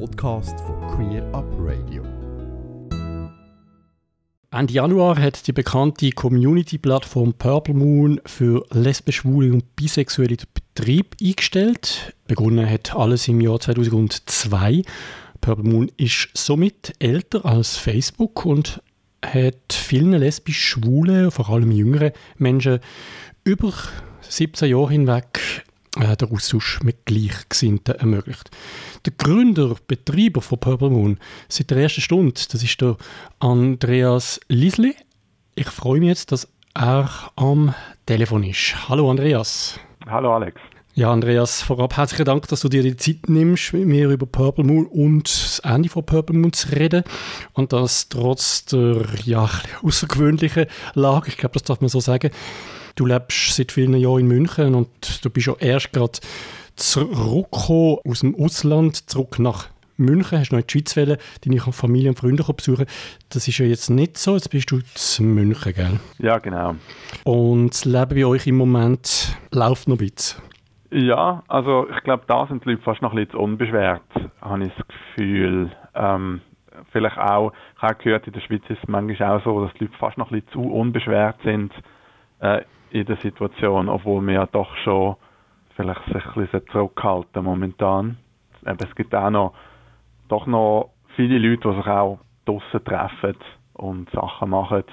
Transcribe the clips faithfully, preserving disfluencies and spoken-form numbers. Podcast von Queer Up Radio. Ende Januar hat die bekannte Community-Plattform Purple Moon für lesbisch, schwule und bisexuelle den Betrieb eingestellt. Begonnen hat alles im Jahr zweitausendzwei. Purple Moon ist somit älter als Facebook und hat vielen lesbisch, schwulen, vor allem jüngeren Menschen über siebzehn Jahre hinweg äh, den Austausch mit Gleichgesinnten ermöglicht. Der Gründer, Betreiber von Purple Moon seit der ersten Stunde, das ist der Andreas Liesli. Ich freue mich jetzt, dass er am Telefon ist. Hallo Andreas. Hallo Alex. Ja, Andreas, vorab herzlichen Dank, dass du dir die Zeit nimmst, mit mir über Purple Moon und das Ende von Purple Moon zu reden. Und das trotz der ja, außergewöhnlichen Lage, ich glaube, das darf man so sagen. Du lebst seit vielen Jahren in München und du bist ja erst gerade zurückgekommen aus dem Ausland, zurück nach München. Hast noch in die Schweiz wollen, deine Familie und Freunde besuchen. Das ist ja jetzt nicht so, jetzt bist du in München, gell? Ja, genau. Und das Leben bei euch im Moment läuft noch ein bisschen. Ja, also ich glaube, da sind die Leute fast noch ein bisschen unbeschwert, habe ich das Gefühl. Ähm, vielleicht auch, ich habe gehört, in der Schweiz ist es manchmal auch so, dass die Leute fast noch ein bisschen zu unbeschwert sind äh, in der Situation, obwohl wir ja doch schon vielleicht sich ein bisschen zurückhalten momentan. Aber es gibt auch noch, doch noch viele Leute, die sich auch draussen treffen und Sachen machen,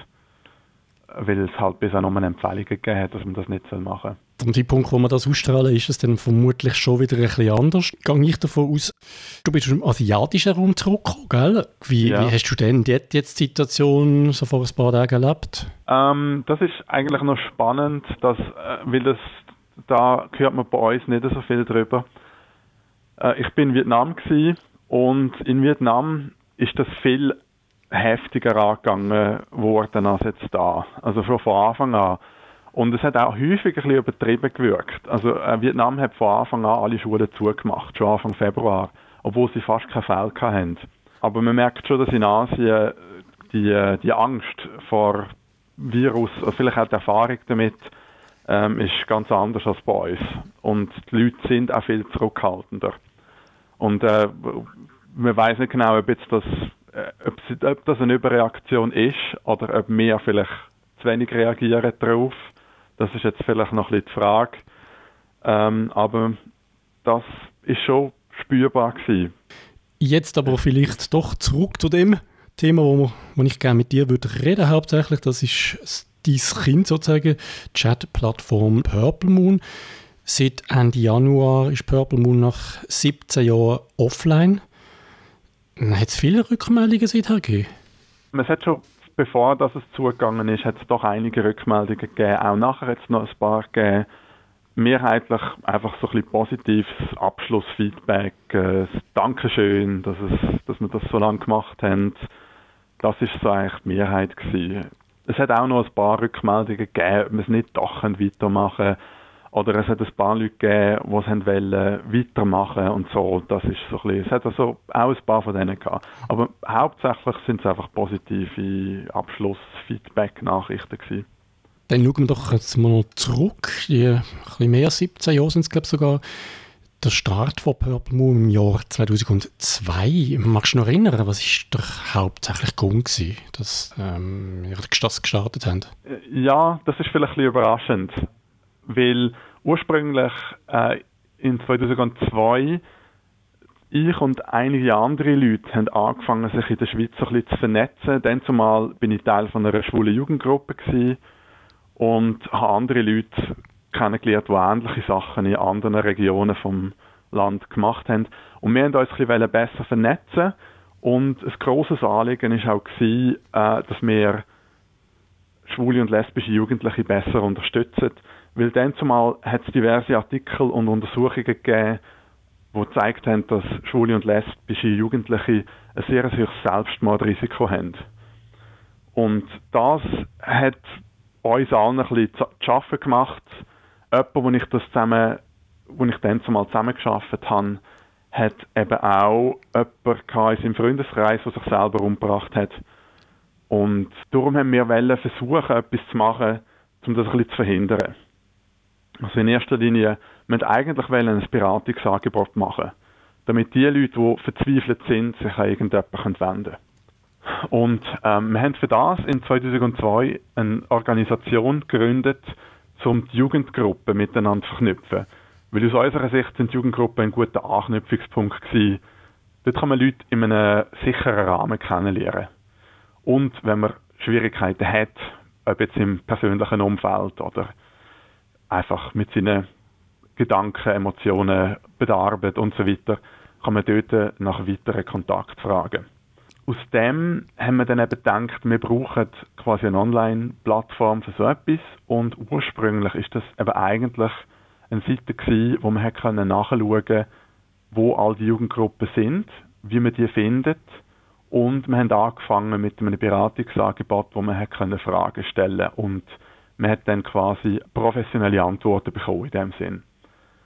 weil es halt bisher nur eine Empfehlung gegeben hat, dass man das nicht machen soll. Am Zeitpunkt, wo wir das ausstrahlen, ist es dann vermutlich schon wieder ein bisschen anders. Gehe ich davon aus, du bist im asiatischen Raum zurückgekommen, gell? Wie, ja. Wie hast du denn die, die Situation so vor ein paar Tagen erlebt? Ähm, das ist eigentlich noch spannend, dass, äh, weil das, da hört man bei uns nicht so viel drüber. Äh, ich bin in Vietnam gewesen, und in Vietnam ist das viel heftiger angegangen worden als jetzt da. Also schon von Anfang an. Und es hat auch häufig ein bisschen übertrieben gewirkt. Also äh, Vietnam hat von Anfang an alle Schulen zugemacht, schon Anfang Februar, obwohl sie fast keine Fälle hatten. Aber man merkt schon, dass in Asien die, die Angst vor Virus, also vielleicht auch die Erfahrung damit, ähm, ist ganz anders als bei uns. Und die Leute sind auch viel zurückhaltender. Und äh, man weiß nicht genau, ob, jetzt das, äh, ob, ob das eine Überreaktion ist oder ob wir vielleicht zu wenig reagieren darauf. Das ist jetzt vielleicht noch ein bisschen die Frage. Ähm, aber das ist schon spürbar gewesen. Jetzt aber vielleicht doch zurück zu dem Thema, wo, wir, wo ich gerne mit dir würde reden hauptsächlich. Das ist dein Kind sozusagen, die Chat-Plattform Purple Moon. Seit Ende Januar ist Purple Moon nach siebzehn Jahren offline. Hat es viele Rückmeldungen seither gegeben? Es hat schon Bevor das es zugegangen ist, hat es doch einige Rückmeldungen gegeben, auch nachher hat es noch ein paar gegeben. Mehrheitlich einfach so ein bisschen positives Abschlussfeedback, äh, Dankeschön, dass, es, dass wir das so lange gemacht haben. Das war so eigentlich die Mehrheit gewesen. Es hat auch noch ein paar Rückmeldungen gegeben, ob wir es nicht doch weitermachen können. Oder es hat ein paar Leute gegeben, die es wollten, weitermachen und so. Das ist so ein bisschen, es hat also auch ein paar von denen gehabt. Aber hauptsächlich sind es einfach positive Abschluss-Feedback-Nachrichten gewesen. Dann schauen wir doch jetzt mal noch zurück. Die, ein bisschen mehr als siebzehn Jahre sind es, glaube ich, sogar. Der Start von Purple Moon im Jahr zweitausendzwei. Magst du noch erinnern, was ist doch hauptsächlich Grund gewesen, dass ähm, ihr das gestartet habt? Ja, das ist vielleicht ein bisschen überraschend. Weil ursprünglich äh, in zweitausendzwei ich und einige andere Leute haben angefangen, sich in der Schweiz so ein bisschen zu vernetzen. Dann zumal bin ich Teil von einer schwulen Jugendgruppe gewesen und habe andere Leute kennengelernt, die ähnliche Sachen in anderen Regionen vom Land gemacht haben. Und wir wollten uns ein bisschen besser vernetzen. Und ein grosses Anliegen war auch, gewesen, äh, dass wir schwule und lesbische Jugendliche besser unterstützen. Weil dann zumal hat es diverse Artikel und Untersuchungen gegeben, die gezeigt haben, dass schwule und lesbische Jugendliche ein sehr hohes Selbstmordrisiko haben. Und das hat uns allen ein bisschen zu schaffen gemacht. Jemand, wo ich das zusammen, wo ich dann zumal zusammengearbeitet habe, hat eben auch jemanden in seinem Freundeskreis, der sich selber umgebracht hat. Und darum haben wir versuchen, etwas zu machen, um das ein bisschen zu verhindern. Also in erster Linie, wir wollten eigentlich ein Beratungsangebot machen. damit die Leute, die verzweifelt sind, sich an irgendjemanden wenden können. Und ähm, wir haben für das in zweitausendzwei eine Organisation gegründet, um die Jugendgruppen miteinander zu verknüpfen. Weil aus unserer Sicht sind Jugendgruppen ein guter Anknüpfungspunkt gewesen. Dort kann man Leute in einem sicheren Rahmen kennenlernen. Und wenn man Schwierigkeiten hat, ob jetzt im persönlichen Umfeld oder einfach mit seinen Gedanken, Emotionen, Bedarben und so weiter, kann man dort nach weiteren Kontakt fragen. Aus dem haben wir dann eben gedacht, wir brauchen quasi eine Online-Plattform für so etwas, und ursprünglich ist das eben eigentlich eine Seite gewesen, wo man können nachschauen konnte, wo all die Jugendgruppen sind, wie man die findet, und wir haben angefangen mit einem Beratungsangebot, wo man können Fragen stellen und man hat dann quasi professionelle Antworten bekommen in dem Sinn.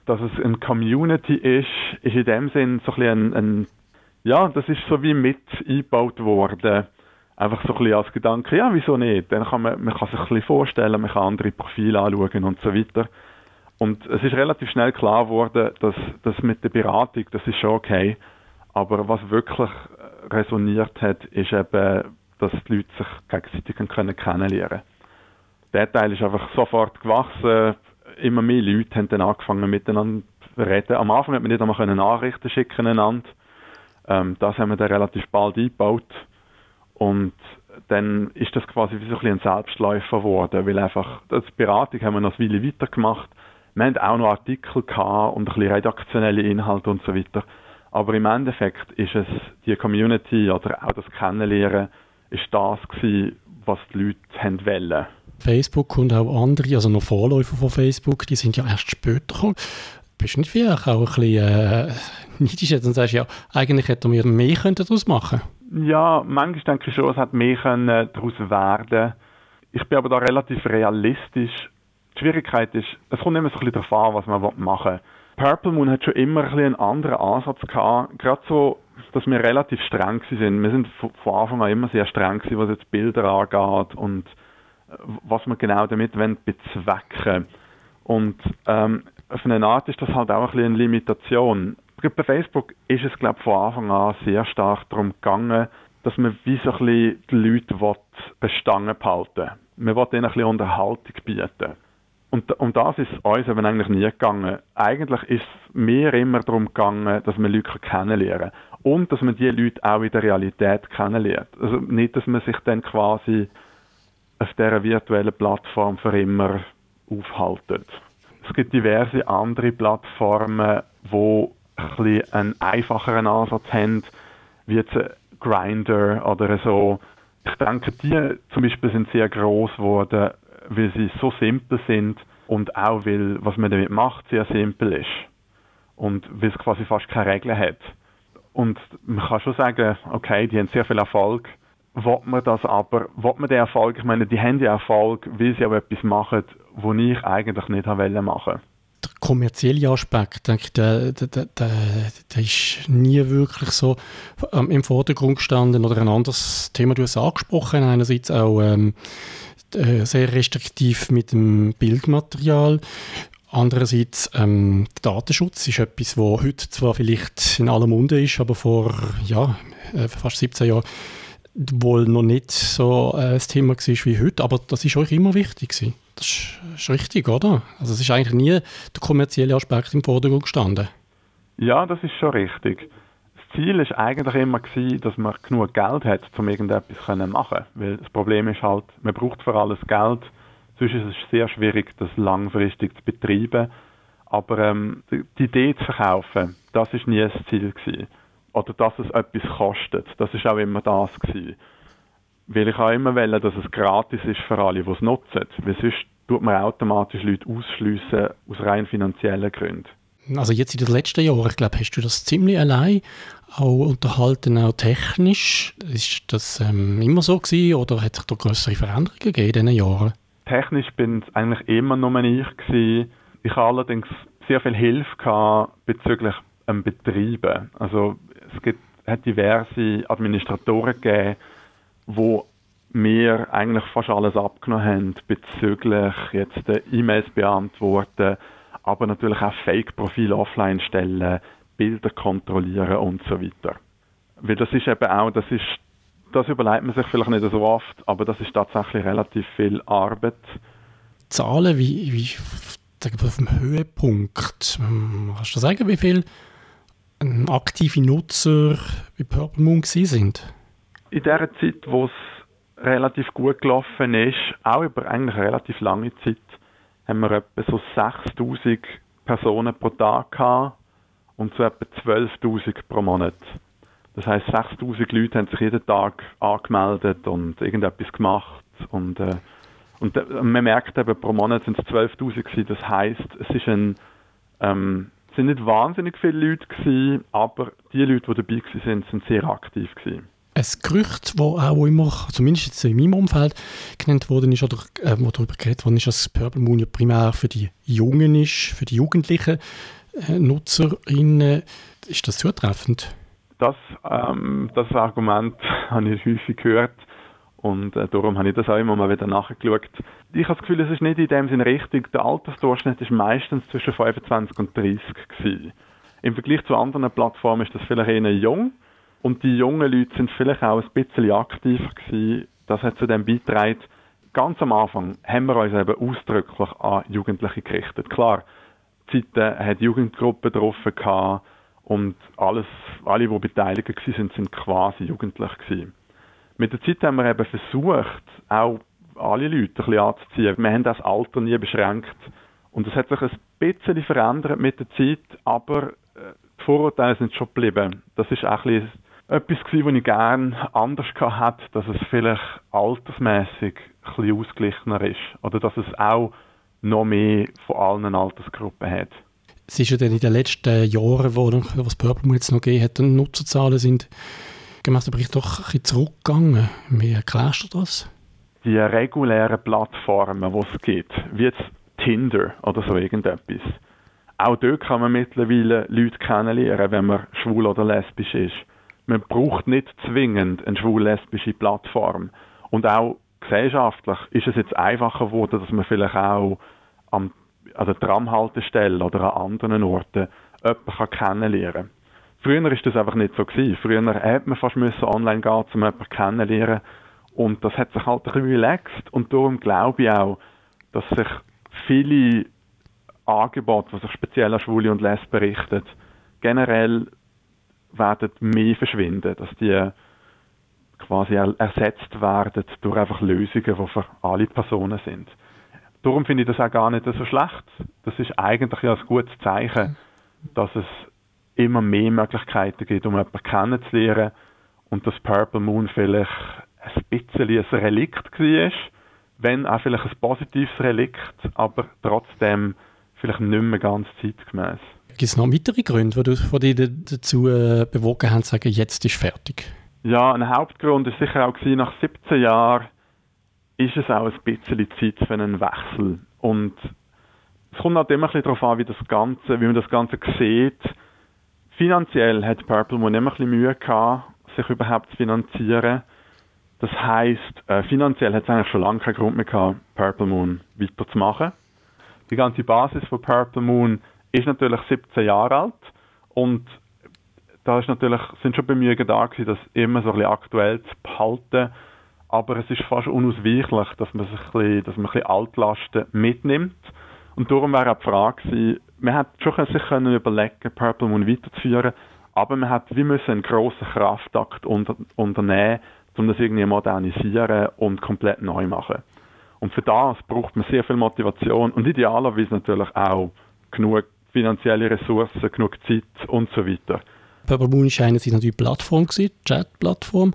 Dass es eine Community ist, ist in dem Sinn so ein bisschen ein, ein ja, das ist so wie mit eingebaut worden. Einfach so ein bisschen als Gedanke, ja, wieso nicht? Dann kann man, man kann sich ein bisschen vorstellen, man kann andere Profile anschauen und so weiter. Und es ist relativ schnell klar geworden, dass das mit der Beratung, das ist schon okay. Aber was wirklich resoniert hat, ist eben, dass die Leute sich gegenseitig können kennenlernen. Der Teil ist einfach sofort gewachsen. Immer mehr Leute haben dann angefangen miteinander zu reden. Am Anfang hat man nicht einmal Nachrichten schicken einander. Das haben wir dann relativ bald eingebaut und dann ist das quasi wie so ein Selbstläufer geworden, weil einfach die Beratung haben wir noch eine Weile weitergemacht. Wir hatten auch noch Artikel gehabt und ein bisschen redaktionelle Inhalte und so weiter. Aber im Endeffekt ist es die Community oder auch das Kennenlernen ist das gewesen, was die Leute haben wollen. Facebook und auch andere, also noch Vorläufer von Facebook, die sind ja erst später gekommen. Bist du nicht vielleicht auch ein bisschen äh, neidisch jetzt und sagst, ja, eigentlich hätten wir mehr daraus machen können? Ja, manchmal denke ich schon, es hätte mehr daraus werden können. Ich bin aber da relativ realistisch. Die Schwierigkeit ist, es kommt immer so ein bisschen darauf an, was man machen will. Purple Moon hat schon immer ein bisschen einen anderen Ansatz gehabt. Gerade so, dass wir relativ streng waren. Wir sind von Anfang an immer sehr streng gewesen, was jetzt Bilder angeht und was wir genau damit bezwecken wollen. Und ähm, auf eine Art ist das halt auch ein bisschen eine Limitation. Bei Facebook ist es, glaube ich, von Anfang an sehr stark darum gegangen, dass man wie so ein bisschen die Leute bestangen behalten. Man will ihnen ein bisschen Unterhaltung bieten. Und um das ist es uns eben eigentlich nie gegangen. Eigentlich ist es mir immer darum gegangen, dass man Leute kennenlernen kann. Und dass man die Leute auch in der Realität kennenlernt. Also nicht, dass man sich dann quasi auf dieser virtuellen Plattform für immer aufhaltet. Es gibt diverse andere Plattformen, die ein einen einfacheren Ansatz haben, wie jetzt Grindr oder so. Ich denke, die zum Beispiel sind sehr gross geworden, weil sie so simpel sind und auch weil, was man damit macht, sehr simpel ist. Und weil es quasi fast keine Regeln hat. Und man kann schon sagen, okay, die haben sehr viel Erfolg. Will man das aber, will man den Erfolg, ich meine, die haben ja Erfolg, weil sie aber etwas machen, was ich eigentlich nicht machen wollte. Der kommerzielle Aspekt, denke ich, der, der, der, der ist nie wirklich so ähm, im Vordergrund gestanden. Oder ein anderes Thema, du hast angesprochen, einerseits auch ähm, sehr restriktiv mit dem Bildmaterial. Andererseits, ähm, der Datenschutz ist etwas, was heute zwar vielleicht in aller Munde ist, aber vor ja, fast siebzehn Jahren wohl noch nicht so äh, ein Thema war wie heute, aber das war euch immer wichtig gewesen. Das ist, ist richtig, oder? Also es ist eigentlich nie der kommerzielle Aspekt im Vordergrund gestanden. Ja, das ist schon richtig. Das Ziel war eigentlich immer gewesen, dass man genug Geld hat, um irgendetwas zu machen. Weil das Problem ist halt, man braucht für alles Geld. Sonst ist es sehr schwierig, das langfristig zu betreiben. Aber ähm, die Idee zu verkaufen, das war nie das Ziel gewesen. Oder dass es etwas kostet. Das war auch immer das gewesen. Weil ich auch immer wollte, dass es gratis ist für alle, die es nutzen. Weil sonst tut man automatisch Leute ausschliessen aus rein finanziellen Gründen. Also jetzt in den letzten Jahren, ich glaube, hast du das ziemlich allein auch unterhalten, auch technisch. Ist das ähm, immer so gewesen oder hat sich da größere Veränderungen gegeben in diesen Jahren? Technisch bin es eigentlich immer nur ich gewesen. Ich hatte allerdings sehr viel Hilfe gehabt bezüglich dem Betreiben. Also es gibt, hat diverse Administratoren gegeben, wo mir eigentlich fast alles abgenommen haben bezüglich jetzt E-Mails beantworten, aber natürlich auch Fake-Profile offline stellen, Bilder kontrollieren und so weiter. Weil das ist eben auch, das ist, das überlegt man sich vielleicht nicht so oft, aber das ist tatsächlich relativ viel Arbeit. Zahlen, wie, wie auf dem Höhepunkt, kannst du sagen, wie viele aktive Nutzer bei Purple Moon sind? In der Zeit, wo es relativ gut gelaufen ist, auch über eigentlich eine relativ lange Zeit, haben wir etwa so sechstausend Personen pro Tag gehabt und so etwa zwölftausend pro Monat. Das heisst, sechstausend Leute haben sich jeden Tag angemeldet und irgendetwas gemacht. Und, äh, und äh, man merkt eben, pro Monat sind es zwölftausend gewesen. Das heisst, es ist ein, ähm, es sind nicht wahnsinnig viele Leute gewesen, aber die Leute, die dabei gewesen sind, sind sehr aktiv gewesen. Ein Gerücht, das auch immer, zumindest jetzt in meinem Umfeld, genannt worden ist oder äh, wo darüber geredet worden ist, dass Purple Moon ja primär für die Jungen ist, für die jugendlichen äh, NutzerInnen. Ist das zutreffend? Das, ähm, das Argument habe ich häufig gehört und äh, darum habe ich das auch immer mal wieder nachgeschaut. Ich habe das Gefühl, es ist nicht in dem Sinn richtig. Der Altersdurchschnitt war meistens zwischen fünfundzwanzig und dreißig gewesen. Im Vergleich zu anderen Plattformen ist das vielleicht eher jung und die jungen Leute sind vielleicht auch ein bisschen aktiver gewesen. Das hat zu dem beigetragen. Ganz am Anfang haben wir uns eben ausdrücklich an Jugendliche gerichtet. Klar, die Zeiten hat Jugendgruppen getroffen gehabt, und alles, alle, die beteiligt waren, sind quasi jugendlich gewesen. Mit der Zeit haben wir eben versucht, auch alle Leute ein bisschen anzuziehen. Wir haben das Alter nie beschränkt. Und das hat sich ein bisschen verändert mit der Zeit, aber die Vorurteile sind schon geblieben. Das ist auch etwas, was ich gerne anders gehabt hätte, dass es vielleicht altersmässig ein bisschen ausgeglichener ist. Oder dass es auch noch mehr von allen Altersgruppen hat. Es ist ja dann in den letzten Jahren, wo es Purple Moon jetzt noch gegeben hat, und Nutzerzahlen sind gemäss dem Bericht doch ein bisschen zurückgegangen. Wie erklärst du das? Die regulären Plattformen, die es gibt, wie jetzt Tinder oder so irgendetwas. Auch dort kann man mittlerweile Leute kennenlernen, wenn man schwul oder lesbisch ist. Man braucht nicht zwingend eine schwul-lesbische Plattform. Und auch gesellschaftlich ist es jetzt einfacher geworden, dass man vielleicht auch am an der Tramhaltestelle oder an anderen Orten jemanden kennenlernen kann. Früher war das einfach nicht so gewesen. Früher hätte man fast müssen online gehen, um jemanden kennenzulernen. Und das hat sich halt ein bisschen relaxed. Und darum glaube ich auch, dass sich viele Angebote, die sich speziell an Schwule und Lesben richten, generell werden mehr verschwinden. Dass die quasi ersetzt werden durch einfach Lösungen, die für alle Personen sind. Darum finde ich das auch gar nicht so schlecht. Das ist eigentlich ja ein gutes Zeichen, dass es immer mehr Möglichkeiten gibt, um jemanden kennenzulernen und dass Purple Moon vielleicht ein bisschen ein Relikt war, wenn auch vielleicht ein positives Relikt, aber trotzdem vielleicht nicht mehr ganz zeitgemäß. Gibt es noch weitere Gründe, die dich dazu bewogen haben, zu sagen, jetzt ist fertig? Ja, ein Hauptgrund war sicher auch, nach siebzehn Jahren ist es auch ein bisschen Zeit für einen Wechsel. Und es kommt halt immer ein bisschen darauf an, wie, das Ganze, wie man das Ganze sieht. Finanziell hat Purple Moon immer ein bisschen Mühe gehabt, sich überhaupt zu finanzieren. Das heisst, äh, finanziell hat es eigentlich schon lange keinen Grund mehr gehabt, Purple Moon weiterzumachen. Die ganze Basis von Purple Moon ist natürlich siebzehn Jahre alt. Und da ist natürlich, sind schon Bemühungen da gewesen, das immer so ein bisschen aktuell zu behalten. Aber es ist fast unausweichlich, dass man sich ein bisschen, dass man ein bisschen Altlasten mitnimmt. Und darum wäre auch die Frage gewesen, man hätte schon sich können überlegen, Purple Moon weiterzuführen, aber man hätte wie müssen einen grossen Kraftakt unter, unternehmen, um das irgendwie modernisieren und komplett neu machen. Und für das braucht man sehr viel Motivation und idealerweise natürlich auch genug finanzielle Ressourcen, genug Zeit und so weiter. Purple Moon war einerseits natürlich Plattform, Chat-Plattform.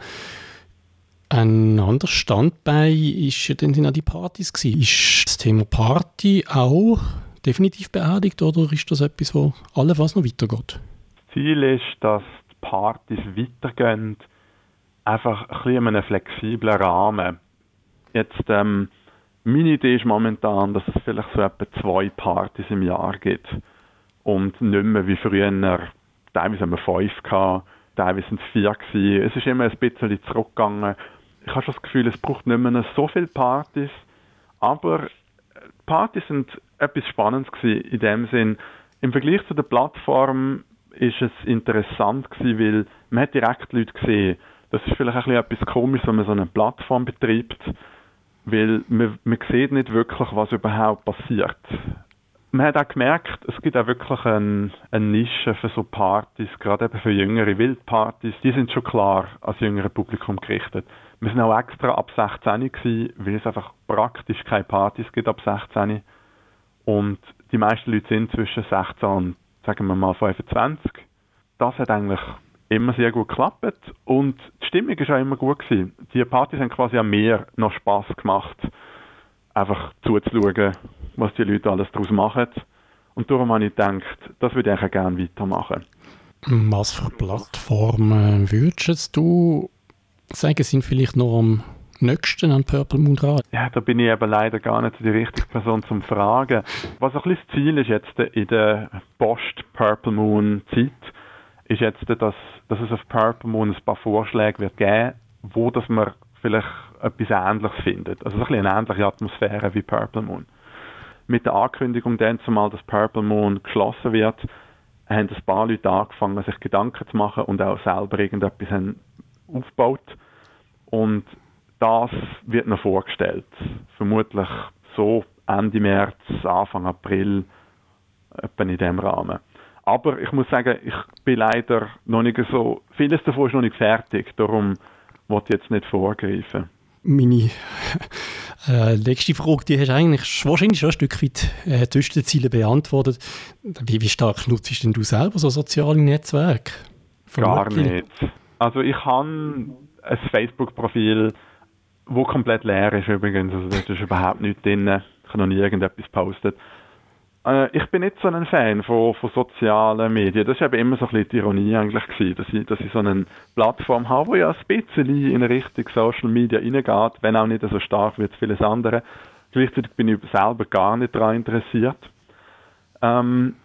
Ein anderes Standbein waren auch die Partys. Ist das Thema Party auch definitiv beerdigt oder ist das etwas, wo alle was noch weitergeht? Das Ziel ist, dass die Partys weitergehen, einfach ein bisschen in einem flexiblen Rahmen. Jetzt, ähm, meine Idee ist momentan, dass es vielleicht so etwa zwei Partys im Jahr gibt und nicht mehr wie früher, teilweise haben wir fünf gehabt, teilweise sind es vier gewesen. Es ist immer ein bisschen zurückgegangen. Ich habe schon das Gefühl, es braucht nicht mehr so viele Partys, aber Partys sind etwas Spannendes gewesen in dem Sinn. Im Vergleich zu der Plattform ist es interessant gewesen, weil man hat direkt Leute gesehen. Das ist vielleicht ein bisschen etwas komisch, wenn man so eine Plattform betreibt, weil man, man sieht nicht wirklich, was überhaupt passiert. Man hat auch gemerkt, es gibt auch wirklich eine, eine Nische für so Partys, gerade eben für jüngere Wildpartys, die sind schon klar als jüngere Publikum gerichtet. Wir sind auch extra ab sechzehn gewesen, weil es einfach praktisch keine Partys gibt ab sechzehn. Und die meisten Leute sind zwischen sechzehn und, sagen wir mal, fünfundzwanzig. Das hat eigentlich immer sehr gut geklappt und die Stimmung war auch immer gut gewesen. Die Partys haben quasi an mir noch Spass gemacht, einfach zuzuschauen, was die Leute alles daraus machen. Und darum habe ich gedacht, das würde ich auch gerne weitermachen. Was für Plattformen würdest du sagen, sind vielleicht noch am nächsten an Purple Moon dran? Ja, da bin ich eben leider gar nicht die richtige Person zum Fragen. Was ein bisschen das Ziel ist jetzt in der Post-Purple Moon-Zeit, ist jetzt, dass, dass es auf Purple Moon ein paar Vorschläge wird geben, wo dass man vielleicht etwas Ähnliches findet. Also ein bisschen eine ähnliche Atmosphäre wie Purple Moon. Mit der Ankündigung dann zumal, dass Purple Moon geschlossen wird, haben ein paar Leute angefangen, sich Gedanken zu machen und auch selber irgendetwas haben aufgebaut. Und das wird noch vorgestellt. Vermutlich so Ende März, Anfang April, etwa in diesem Rahmen. Aber ich muss sagen, ich bin leider noch nicht so, vieles davon ist noch nicht fertig, darum will ich jetzt nicht vorgreifen. Meine äh, letzte Frage, die hast du eigentlich wahrscheinlich schon ein Stück weit äh, zwischen den Zielen beantwortet. Wie, wie stark nutzt denn du selber so soziale Netzwerke? Vermutlich. Gar nicht. Also ich habe ein Facebook-Profil, das komplett leer ist übrigens, also da ist überhaupt nichts drin. Ich habe noch nie irgendetwas gepostet. Äh, ich bin nicht so ein Fan von, von sozialen Medien. Das war eben immer so ein bisschen die Ironie eigentlich gewesen, dass ich, dass ich so eine Plattform habe, die ja ein bisschen in Richtung Social Media reingeht, wenn auch nicht so stark wie vieles andere. Gleichzeitig bin ich selber gar nicht daran interessiert. Ähm,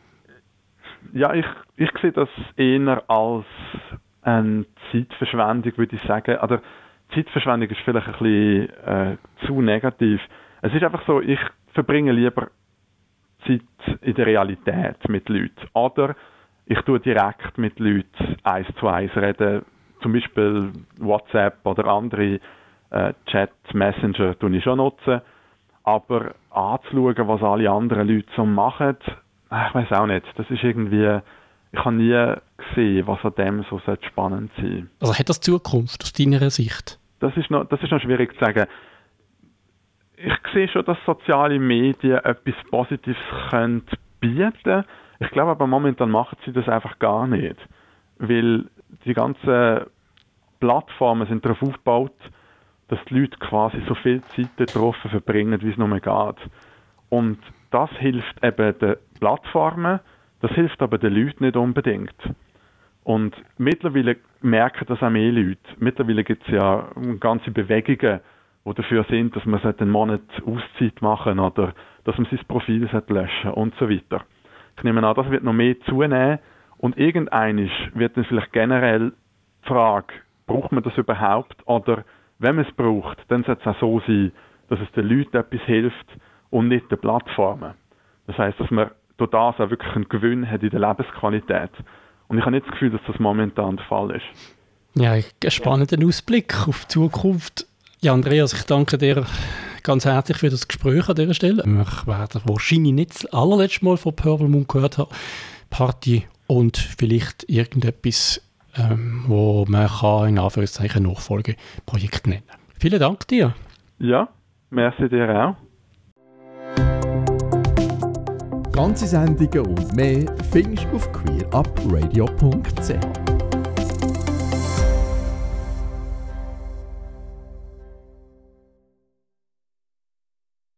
ja, ich, ich sehe das eher als eine Zeitverschwendung, würde ich sagen. Also Zeitverschwendung ist vielleicht ein bisschen äh, zu negativ. Es ist einfach so, ich verbringe lieber Zeit in der Realität mit Leuten. Oder ich tue direkt mit Leuten eins zu eins reden. Zum Beispiel WhatsApp oder andere äh, Chat, Messenger nutze ich schon. Nutzen. Aber anzuschauen, was alle anderen Leute so machen, ich weiß auch nicht. Das ist irgendwie... Ich habe nie gesehen, was an dem so spannend sein sollte. Also hat das Zukunft aus deiner Sicht? Das ist noch, das ist noch schwierig zu sagen. Ich sehe schon, dass soziale Medien etwas Positives können bieten. Ich glaube aber momentan machen sie das einfach gar nicht. Weil die ganzen Plattformen sind darauf aufgebaut, dass die Leute quasi so viel Zeit darauf verbringen, wie es nur geht. Und das hilft eben den Plattformen, das hilft aber den Leuten nicht unbedingt. Und mittlerweile merken das auch mehr Leute. Mittlerweile gibt es ja ganze Bewegungen, die dafür sind, dass man einen Monat Auszeit machen oder dass man sein Profil löschen sollte und so weiter. Ich nehme an, das wird noch mehr zunehmen. Und irgendeinisch wird dann vielleicht generell die Frage, braucht man das überhaupt? Oder wenn man es braucht, dann sollte es auch so sein, dass es den Leuten etwas hilft und nicht den Plattformen. Das heisst, dass man durch das auch wirklich einen Gewinn hat in der Lebensqualität. Und ich habe nicht das Gefühl, dass das momentan der Fall ist. Ja, ein spannender Ausblick auf die Zukunft. Ja, Andreas, ich danke dir ganz herzlich für das Gespräch an dieser Stelle. Ich werde wahrscheinlich nicht das allerletzte Mal von Purple Moon gehört haben. Party und vielleicht irgendetwas, ähm, wo man kann in Anführungszeichen Nachfolgeprojekt nennen. Vielen Dank dir. Ja, merci dir auch. Ganze Sendungen und mehr findest du auf queer up radio punkt c h.